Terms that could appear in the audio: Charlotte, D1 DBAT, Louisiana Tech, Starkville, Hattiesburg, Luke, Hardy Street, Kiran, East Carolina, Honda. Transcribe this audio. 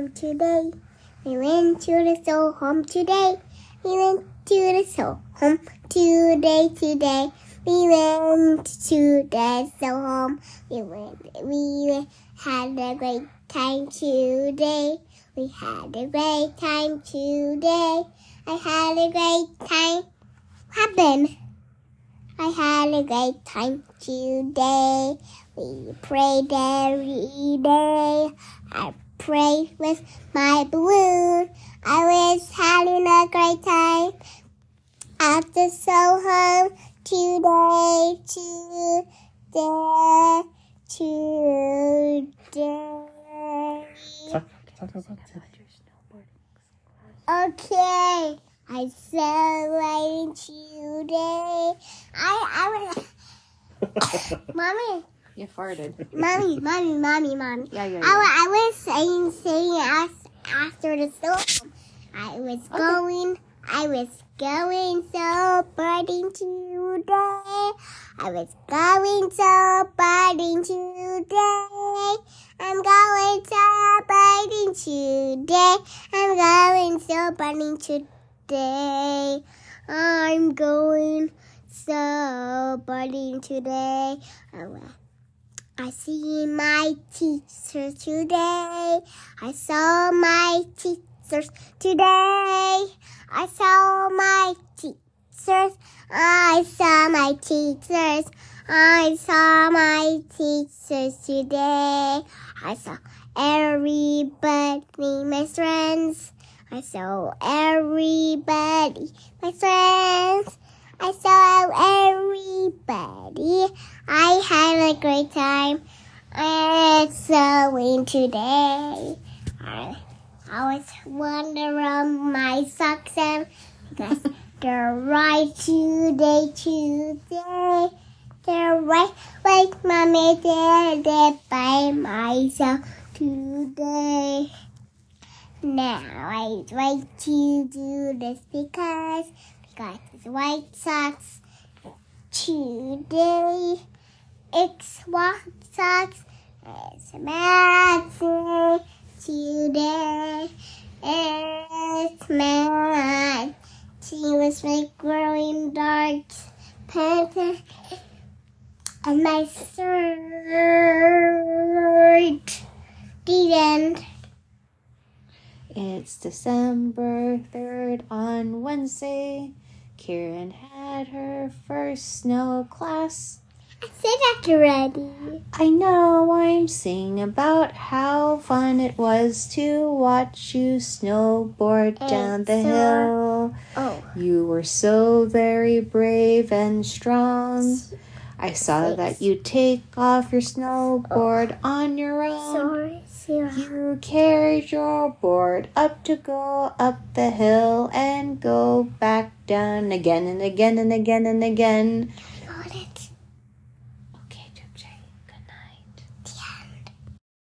home today. We went to the soul home today. We went to the soul home today. We went to the soul home. We had a great time today. We had a great time today. I had a great time. What happened? I had a great time today. We prayed every day. I prayed with my balloon. I was having a great time at the soul home today. Talk about today. Okay, I celebrated today. I was mommy. You farted. Mommy. Yeah. I was saying after the storm. I was going celebrating today. I was going celebrating today. I'm going celebrating today. I'm going celebrating today. I'm going celebrating today. I see my teacher today. I saw my teachers today. I saw my teachers. I saw my teachers. I saw my teachers today. I saw everybody, my friends. I saw everybody, my friends. I saw everybody. I had a great time. It's Halloween today. I was wandering around my socks and because they're right today. They're right like mommy did it by myself today. Now I like to do this because it's white socks today. It's white socks. It's magic today. It's mad. She was like growing dark pants. And my shirt didn't. It's December 3rd on Wednesday. Kiran had her first snow class. I said that already. I know, I'm singing about how fun it was to watch you snowboard down the hill. Oh. You were so very brave and strong. I saw that you take off your snowboard on your own. Sorry. You carried your board up to go up the hill and go back down again and again and again and again.